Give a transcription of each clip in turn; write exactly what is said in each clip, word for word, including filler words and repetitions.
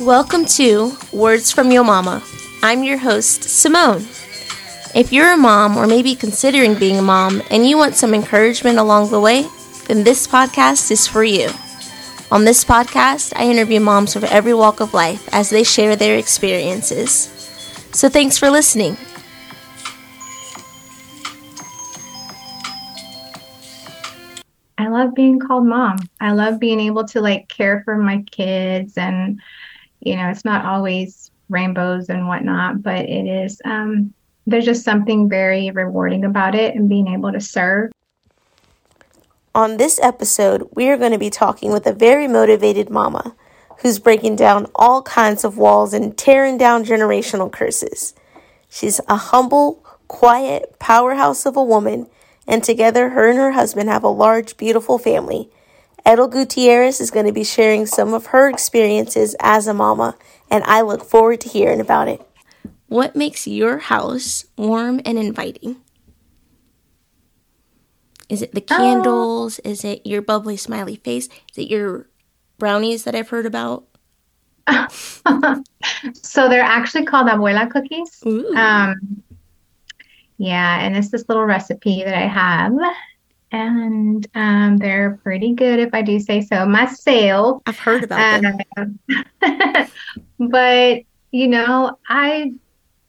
Welcome to Words From Your Mama. I'm your host, Simone. If you're a mom or maybe considering being a mom and you want some encouragement along the way, then this podcast is for you. On this podcast, I interview moms from every walk of life as they share their experiences. So thanks for listening. I love being called mom. I love being able to like care for my kids, and you know, it's not always rainbows and whatnot, but it is, um, there's just something very rewarding about it and being able to serve. On this episode, we are going to be talking with a very motivated mama who's breaking down all kinds of walls and tearing down generational curses. She's a humble, quiet powerhouse of a woman, and together her and her husband have a large, beautiful family. Etel Gutierrez is going to be sharing some of her experiences as a mama, and I look forward to hearing about it. What makes your house warm and inviting? Is it the candles? Oh. Is it your bubbly, smiley face? Is it your brownies that I've heard about? So they're actually called abuela cookies. Ooh. Um, yeah, and it's this little recipe that I have. And um, they're pretty good, if I do say so myself. I've heard about um, them. But, you know, I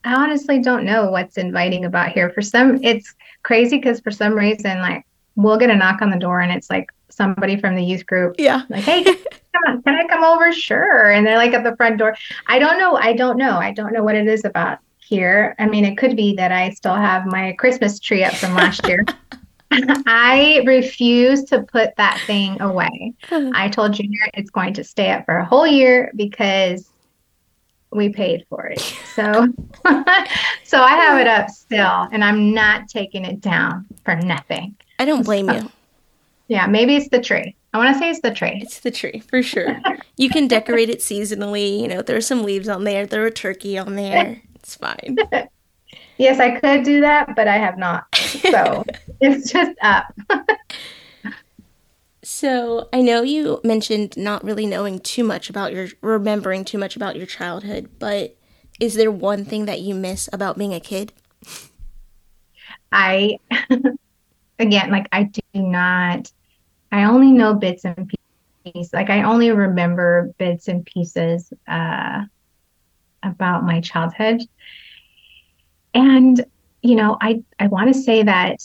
I honestly don't know what's inviting about here. For some, it's crazy because for some reason, like, we'll get a knock on the door and it's like somebody from the youth group. Yeah. Like, hey, can I come, can I come over? Sure. And they're like at the front door. I don't know. I don't know. I don't know what it is about here. I mean, it could be that I still have my Christmas tree up from last year. I refuse to put that thing away. I told Junior it's going to stay up for a whole year because we paid for it. So so I have it up still, and I'm not taking it down for nothing. I don't blame so, you. Yeah, maybe it's the tree. I want to say it's the tree. It's the tree, for sure. You can decorate it seasonally. You know, there's some leaves on there. Throw a turkey on there. It's fine. Yes, I could do that, but I have not. So it's just up. So I know you mentioned not really knowing too much about your, remembering too much about your childhood, but is there one thing that you miss about being a kid? I, again, like I do not, I only know bits and pieces. Like I only remember bits and pieces uh, about my childhood. And, you know, I, I want to say that,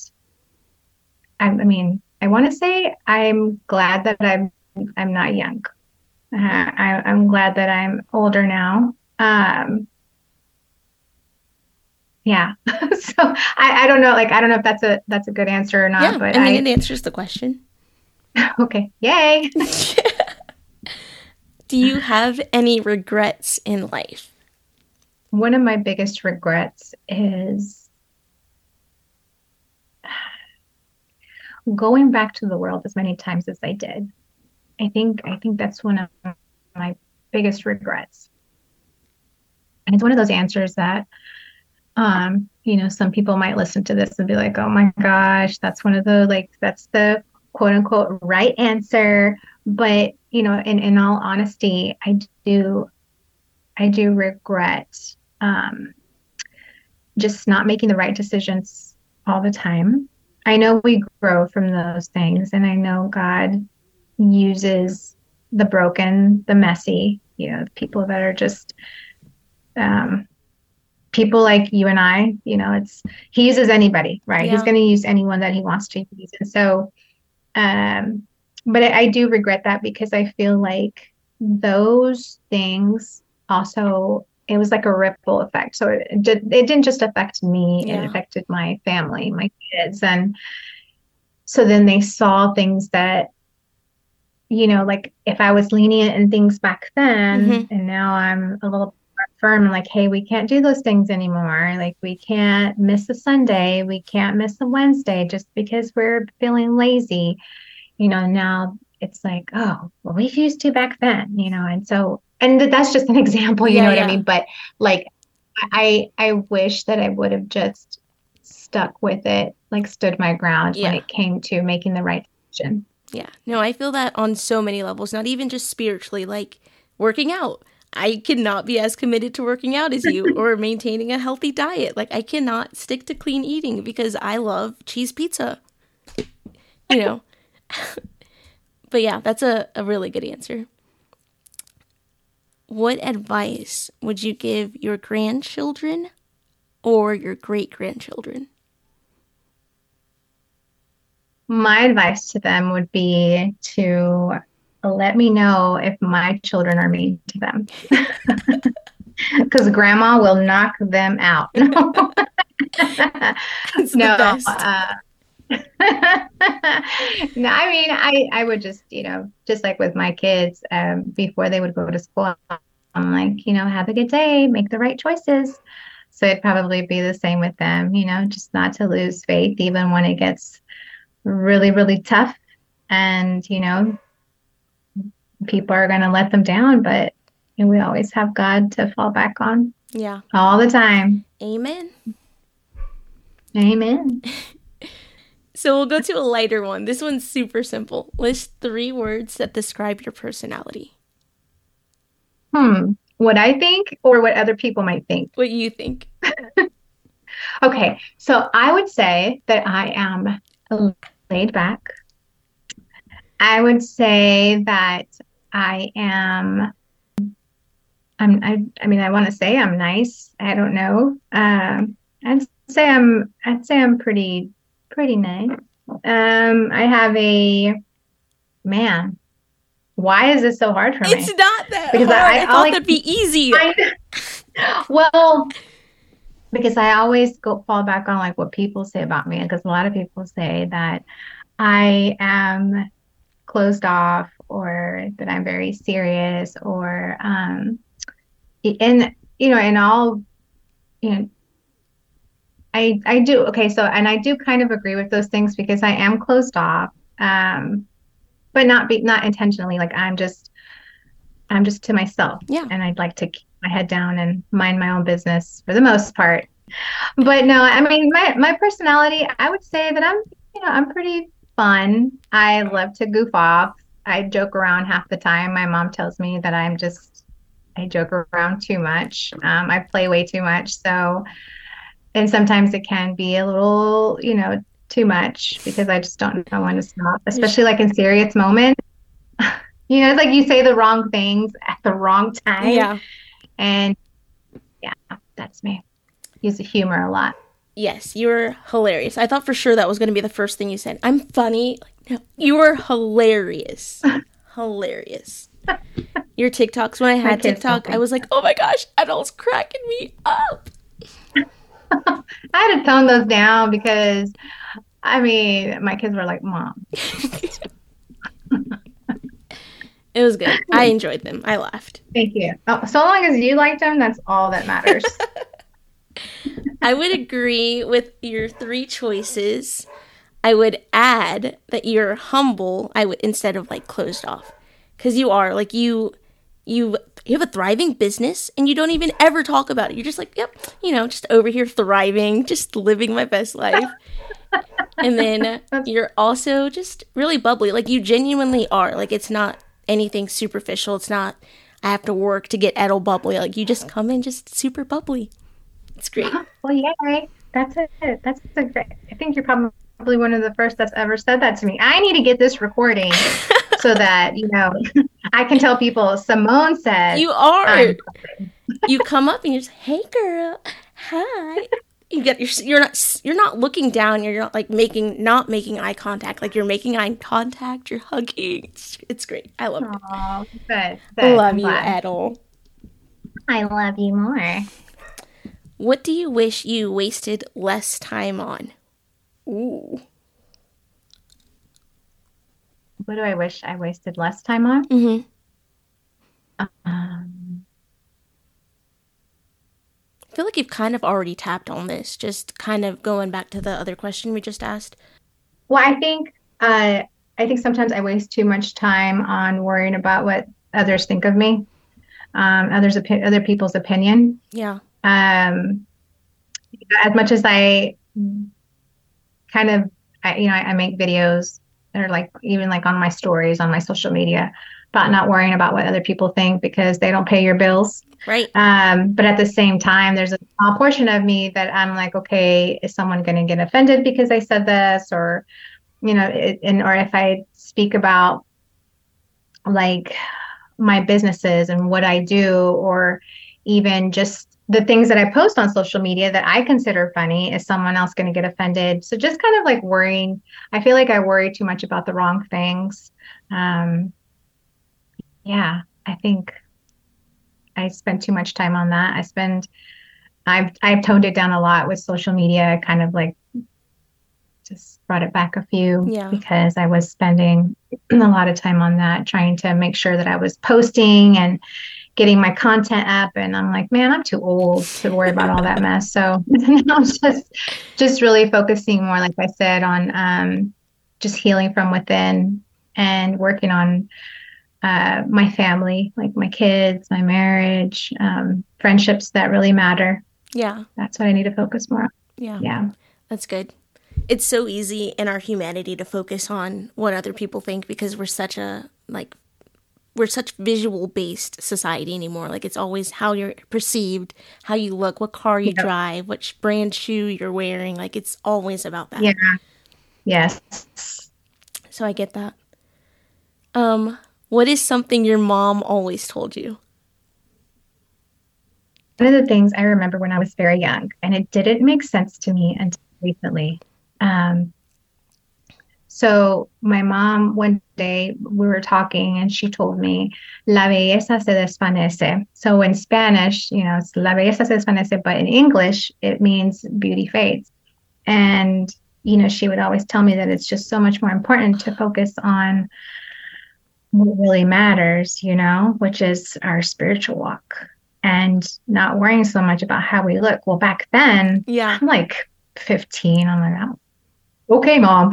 I, I mean, I want to say I'm glad that I'm, I'm not young. Uh, I, I'm glad that I'm older now. Um, yeah. So I, I don't know, like, I don't know if that's a, that's a good answer or not. Yeah, but I mean, I, it answers the question. Okay. Yay. Do you have any regrets in life? One of my biggest regrets is going back to the world as many times as I did. I think I think that's one of my biggest regrets. And it's one of those answers that, um, you know, some people might listen to this and be like, oh my gosh, that's one of the, like, that's the quote unquote right answer. But, you know, in, in all honesty, I do, I do regret Um, just not making the right decisions all the time. I know we grow from those things, and I know God uses the broken, the messy, you know, people that are just um, people like you and I, you know, it's, he uses anybody, right? Yeah. He's going to use anyone that he wants to use. And so, um, but I, I do regret that because I feel like those things also, it was like a ripple effect. So it, it didn't just affect me, yeah. It affected my family, my kids. And so then they saw things that, you know, like if I was lenient in things back then, mm-hmm. and now I'm a little firm, like, hey, we can't do those things anymore. Like we can't miss a Sunday. We can't miss a Wednesday just because we're feeling lazy. You know, now it's like, oh, well, we used to back then, you know, and so And that's just an example, you yeah, know what yeah. I mean? But like, I I wish that I would have just stuck with it, like stood my ground yeah. when it came to making the right decision. Yeah. No, I feel that on so many levels, not even just spiritually, like working out. I cannot be as committed to working out as you or maintaining a healthy diet. Like, I cannot stick to clean eating because I love cheese pizza, you know. But yeah, that's a, a really good answer. What advice would you give your grandchildren or your great-grandchildren? My advice to them would be to let me know if my children are mean to them. Because grandma will knock them out. No, It's no, the uh, no, I mean, I, I would just, you know, just like with my kids, um, before they would go to school, I'm like, you know, have a good day, make the right choices. So it'd probably be the same with them, you know, just not to lose faith, even when it gets really, really tough and, you know, people are going to let them down, but you know, we always have God to fall back on. Yeah. All the time. Amen. Amen. So we'll go to a lighter one. This one's super simple. List three words that describe your personality. Hmm. What I think or what other people might think? What you think. Okay. So I would say that I am laid back. I would say that I am, I'm, I, I mean, I want to say I'm nice. I don't know. Um, I'd say I'm, I'd say I'm pretty, pretty nice. Um, I have a, man, why is this so hard for me? It's not that because hard. I, I, I thought that'd be easier. I, well, because I always go fall back on like what people say about me, because a lot of people say that I am closed off or that I'm very serious or, um, and, you know, and all, you know, I, I do. Okay. So, and I do kind of agree with those things because I am closed off, um, but not be, not intentionally. Like I'm just, I'm just to myself. Yeah. And I'd like to keep my head down and mind my own business for the most part. But no, I mean, my, my personality, I would say that I'm, you know, I'm pretty fun. I love to goof off. I joke around half the time. My mom tells me that I'm just, I joke around too much. Um, I play way too much. So, and sometimes it can be a little, you know, too much because I just don't know when to stop, especially like in serious moments. You know, it's like you say the wrong things at the wrong time. Yeah. And yeah, that's me. Use the humor a lot. Yes, you were hilarious. I thought for sure that was going to be the first thing you said. I'm funny. Like, no, you were hilarious. Hilarious. Your TikToks, when I had TikTok, I was like, oh my gosh, adults cracking me up. I had to tone those down because, I mean, my kids were like, Mom. It was good. I enjoyed them. I laughed. Thank you. Oh, so long as you liked them, that's all that matters. I would agree with your three choices. I would add that you're humble. I would instead of like closed off, because you are like you, you you have a thriving business and you don't even ever talk about it. You're just like, yep, you know, just over here thriving, just living my best life. And then you're also just really bubbly. Like you genuinely are. Like it's not anything superficial. It's not I have to work to get Etel bubbly. Like you just come in just super bubbly. It's great. Well, yeah, that's it. That's a great. I think you're probably one of the first that's ever said that to me. I need to get this recording so that, you know, I can tell people Simone said. You are. You come up and you're just, hey, girl. Hi. You get your, you're not, you're not looking down. You're not like making, not making eye contact. Like you're making eye contact. You're hugging. It's, it's great. I love Aww, it. Good, good. Love I'm you, Etel. I love you more. What do you wish you wasted less time on? Ooh. What do I wish I wasted less time on? Mm-hmm. Um, I feel like you've kind of already tapped on this, just kind of going back to the other question we just asked. Well, I think uh, I think sometimes I waste too much time on worrying about what others think of me, um, others opi- other people's opinion. Yeah. Um, as much as I kind of, I, you know, I, I make videos that are like, even like on my stories, on my social media, about not worrying about what other people think because they don't pay your bills. Right. Um, but at the same time, there's a small portion of me that I'm like, okay, is someone going to get offended because I said this? Or, you know, it, and, or if I speak about like my businesses and what I do, or even just the things that I post on social media that I consider funny, is someone else going to get offended? So just kind of like worrying. I feel like I worry too much about the wrong things. Um, yeah, I think I spend too much time on that. I spend, I've, I've toned it down a lot with social media. I kind of like just brought it back a few yeah. because I was spending a lot of time on that, trying to make sure that I was posting and getting my content up, and I'm like, man, I'm too old to worry about all that mess. So I'm just, just really focusing more, like I said, on um, just healing from within and working on uh, my family, like my kids, my marriage, um, friendships that really matter. Yeah. That's what I need to focus more on. Yeah. Yeah. That's good. It's so easy in our humanity to focus on what other people think because we're such a, like, we're such visual-based society anymore. Like, it's always how you're perceived, how you look, what car you yep. drive, which brand shoe you're wearing. Like, it's always about that. Yeah. Yes. So I get that. Um, what is something your mom always told you? One of the things I remember when I was very young, and it didn't make sense to me until recently. Um, So my mom, one day we were talking and she told me, la belleza se desvanece. So in Spanish, you know, it's la belleza se desvanece, but in English, it means beauty fades. And, you know, she would always tell me that it's just so much more important to focus on what really matters, you know, which is our spiritual walk and not worrying so much about how we look. Well, back then, yeah, I'm like fifteen, I'm like, I don't okay, mom.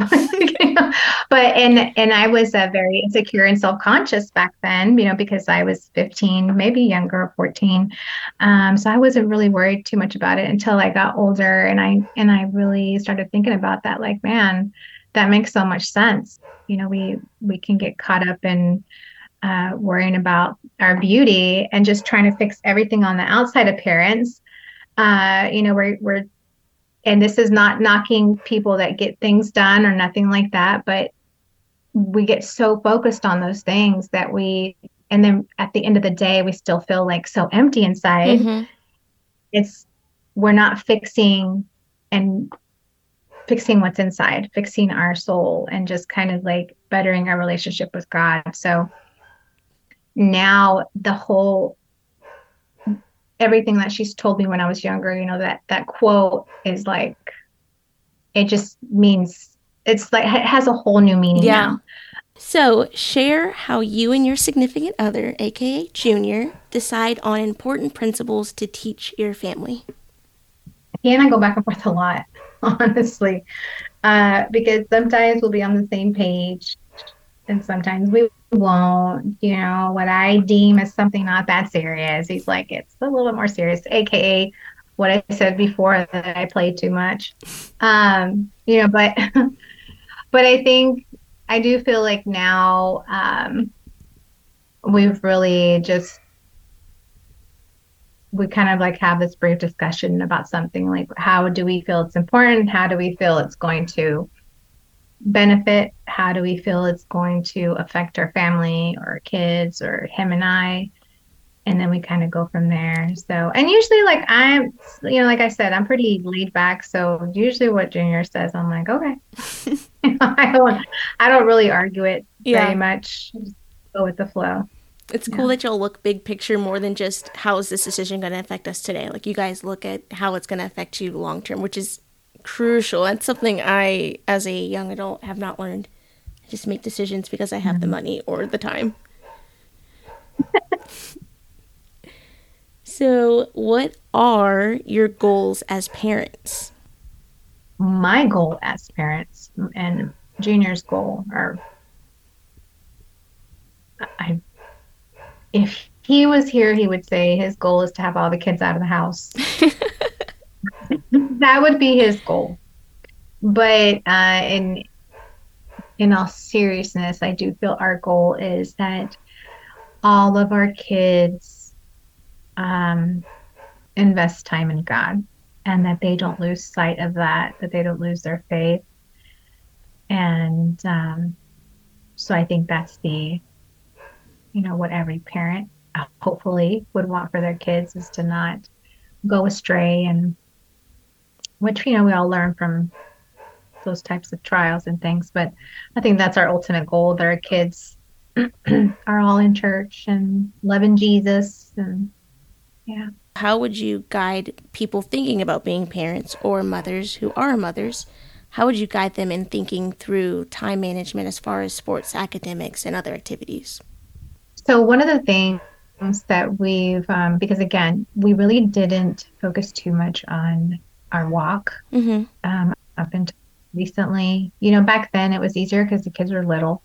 But, and, and I was uh, very insecure and self-conscious back then, you know, because I was fifteen, maybe younger, fourteen. Um, so I wasn't really worried too much about it until I got older. And I, and I really started thinking about that, like, man, that makes so much sense. You know, we, we can get caught up in uh, worrying about our beauty and just trying to fix everything on the outside appearance. Uh, you know, we're, we're, And this is not knocking people that get things done or nothing like that, but we get so focused on those things that we, and then at the end of the day, we still feel like so empty inside. Mm-hmm. It's, we're not fixing and fixing what's inside, fixing our soul and just kind of like bettering our relationship with God. So now the whole everything that she's told me when I was younger, you know, that, that quote is like, it just means, it's like, it has a whole new meaning yeah. now. So share how you and your significant other, A K A Junior, decide on important principles to teach your family. Yeah, and I go back and forth a lot, honestly, uh, because sometimes we'll be on the same page and sometimes we won't. You know, what I deem as something not that serious, he's like, it's a little bit more serious, A K A what I said before, that I play too much. Um, you know, but but I think I do feel like now um, we've really just, we kind of like have this brief discussion about something, like how do we feel it's important? How do we feel it's going to benefit? How do we feel it's going to affect our family or our kids or him and I? And then we kind of go from there. So, and usually like I'm, you know, like I said, I'm pretty laid back. So usually what Junior says, I'm like, okay. you know, I don't, I don't really argue it yeah. very much. Just go with the flow. It's cool yeah. that y'all look big picture more than just how is this decision going to affect us today? Like you guys look at how it's going to affect you long term, which is crucial. That's something I, as a young adult, have not learned. I just make decisions because I have the money or the time. So, what are your goals as parents? My goal as parents and Junior's goal are, I, if he was here, he would say his goal is to have all the kids out of the house. That would be his goal. But uh, in in all seriousness, I do feel our goal is that all of our kids um, invest time in God, and that they don't lose sight of that, that they don't lose their faith. And um, so I think that's the, you know, what every parent hopefully would want for their kids, is to not go astray, and which, you know, we all learn from those types of trials and things. But I think that's our ultimate goal, that our kids are all in church and loving Jesus. And yeah. How would you guide people thinking about being parents, or mothers who are mothers? How would you guide them in thinking through time management as far as sports, academics, and other activities? So one of the things that we've, um, because again, we really didn't focus too much on our walk mm-hmm. um, up until recently. You know, back then it was easier because the kids were little.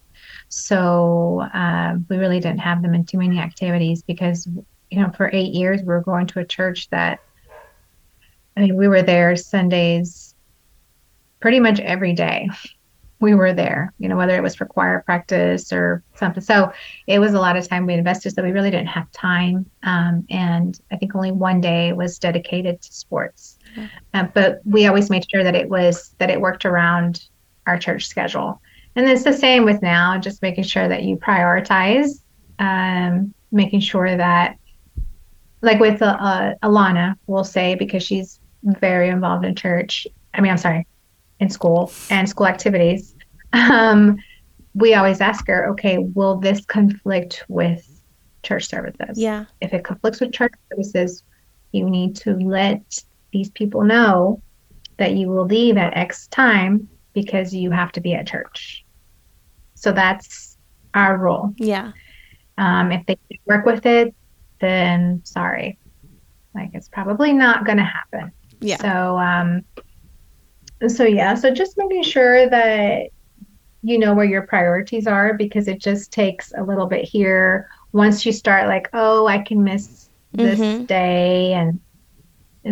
So uh, we really didn't have them in too many activities, because, you know, for eight years we were going to a church that, I mean, we were there Sundays pretty much every day. We were there, you know, whether it was for choir practice or something. So it was a lot of time we invested, so we really didn't have time. Um, and I think only one day was dedicated to sports. Mm-hmm. Uh, but we always made sure that it was, that it worked around our church schedule. And it's the same with now, just making sure that you prioritize, um, making sure that, like with uh, uh, Alana, we'll say, because she's very involved in church. I mean, I'm sorry. in school and school activities, um, we always ask her, okay, will this conflict with church services? Yeah. If it conflicts with church services, you need to let these people know that you will leave at X time because you have to be at church. So that's our rule. Yeah. Um, if they work with it, then sorry, like it's probably not going to happen. Yeah. So, um, So, yeah, so just making sure that you know where your priorities are, because it just takes a little bit here. Once you start like, oh, I can miss this mm-hmm. day. And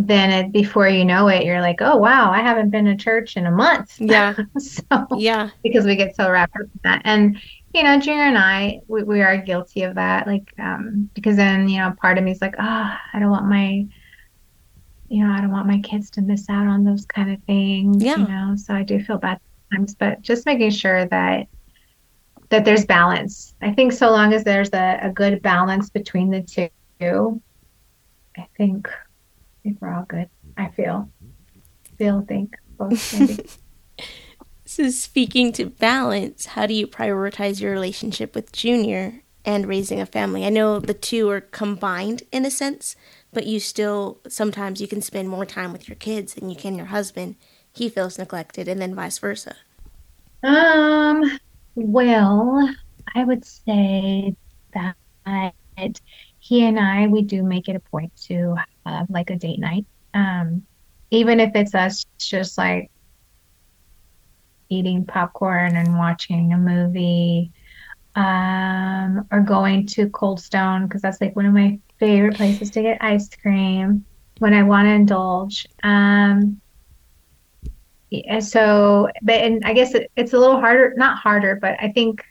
then it, before you know it, you're like, oh, wow, I haven't been to church in a month. Yeah. so, yeah. Because we get so wrapped up in that. And, you know, Junior and I, we, we are guilty of that. Like, um, because then, you know, part of me is like, ah, oh, I don't want my you know, I don't want my kids to miss out on those kind of things, yeah. you know, so I do feel bad sometimes, but just making sure that, that there's balance. I think so long as there's a, a good balance between the two, I think, I think we're all good. I feel, feel, think, both, maybe. So speaking to balance, how do you prioritize your relationship with Junior and raising a family? I know the two are combined in a sense, but you still, sometimes you can spend more time with your kids than you can your husband. He feels neglected, and then vice versa. Um, well, I would say that he and I, we do make it a point to have like a date night. Um, even if it's us just like eating popcorn and watching a movie, um, or going to Cold Stone, because that's like one of my favorite places to get ice cream when I want to indulge. Um, yeah, so, but and I guess it, it's a little harder, not harder, but I think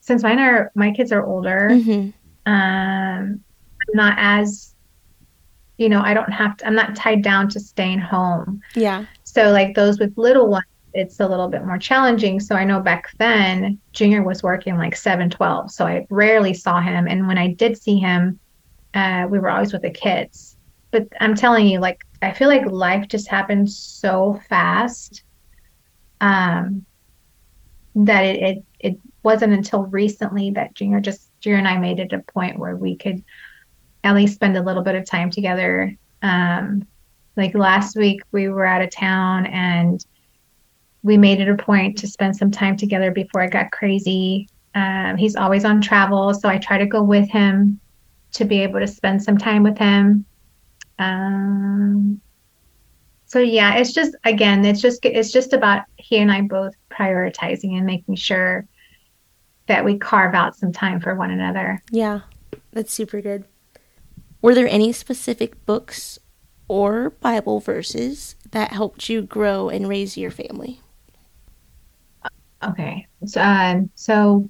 since mine are, my kids are older, mm-hmm. um, I'm not as, you know, I don't have to, I'm not tied down to staying home. Yeah. So like those with little ones, it's a little bit more challenging. So I know back then Junior was working like seven twelve. So I rarely saw him. And when I did see him, uh, we were always with the kids. But I'm telling you, like, I feel like life just happened so fast um, that it, it, it wasn't until recently that Junior just, Junior and I made it a point where we could at least spend a little bit of time together. Um, like last week we were out of town and we made it a point to spend some time together before it got crazy. Um, he's always on travel, so I try to go with him to be able to spend some time with him. Um, so yeah, it's just, again, it's just, it's just about he and I both prioritizing and making sure that we carve out some time for one another. Yeah, that's super good. Were there any specific books or Bible verses that helped you grow and raise your family? Okay. Um, so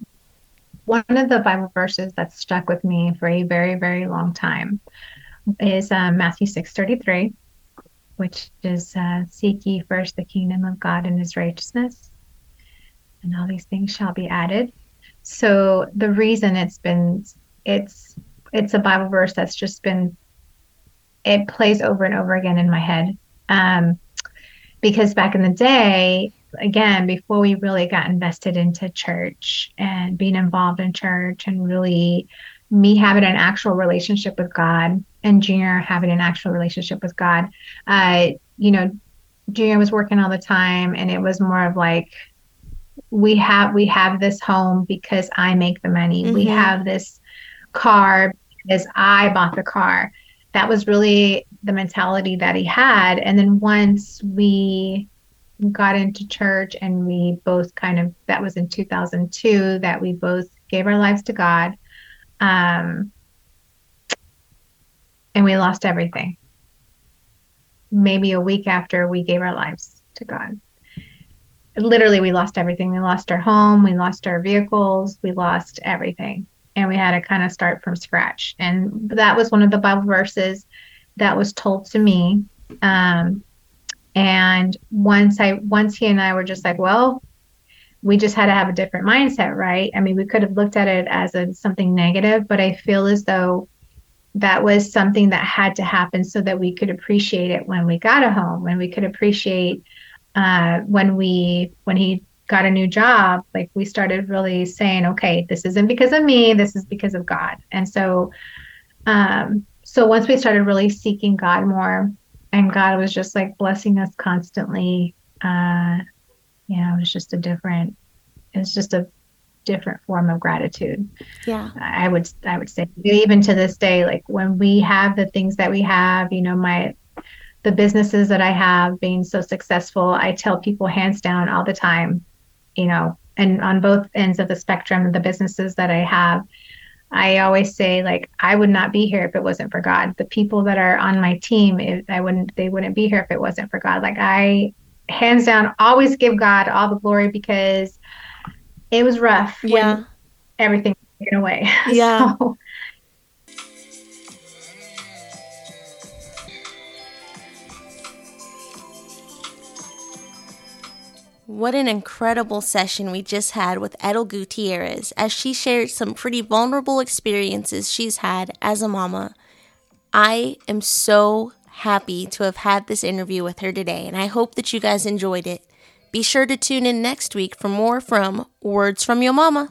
one of the Bible verses that stuck with me for a very, very long time is um, Matthew six thirty-three, which is uh, seek ye first the kingdom of God and his righteousness, and all these things shall be added. So the reason it's been, it's it's a Bible verse that's just been, it plays over and over again in my head. Um, because back in the day, again, before we really got invested into church and being involved in church and really me having an actual relationship with God and Junior having an actual relationship with God, uh, you know, Junior was working all the time, and it was more of like, we have we have this home because I make the money. Mm-hmm. We have this car because I bought the car. That was really the mentality that he had. And then once we got into church and we both kind of, that was in two thousand two, that we both gave our lives to God, um, and we lost everything. Maybe a week after we gave our lives to God. Literally, we lost everything. We lost our home, we lost our vehicles, we lost everything. And we had to kind of start from scratch. And that was one of the Bible verses that was told to me. Um, and once I, once he and I were just like, well, we just had to have a different mindset, right? I mean, we could have looked at it as a, something negative, but I feel as though that was something that had to happen so that we could appreciate it when we got a home, when we could appreciate uh, when we, when he got a new job, like we started really saying, okay, this isn't because of me, this is because of God. And so, um, so once we started really seeking God more, and God was just like blessing us constantly, uh, you know, it was just a different, it was just a different form of gratitude. Yeah. I would, I would say even to this day, like when we have the things that we have, you know, my, the businesses that I have being so successful, I tell people hands down all the time, you know, and on both ends of the spectrum, the businesses that I have, I always say, like, I would not be here if it wasn't for God. The people that are on my team, it, I wouldn't, they wouldn't be here if it wasn't for God. Like, I hands down always give God all the glory, because it was rough. Yeah. When everything was taken away. Yeah. So, what an incredible session we just had with Etel Gutierrez as she shared some pretty vulnerable experiences she's had as a mama. I am so happy to have had this interview with her today, and I hope that you guys enjoyed it. Be sure to tune in next week for more from Words From Your Mama.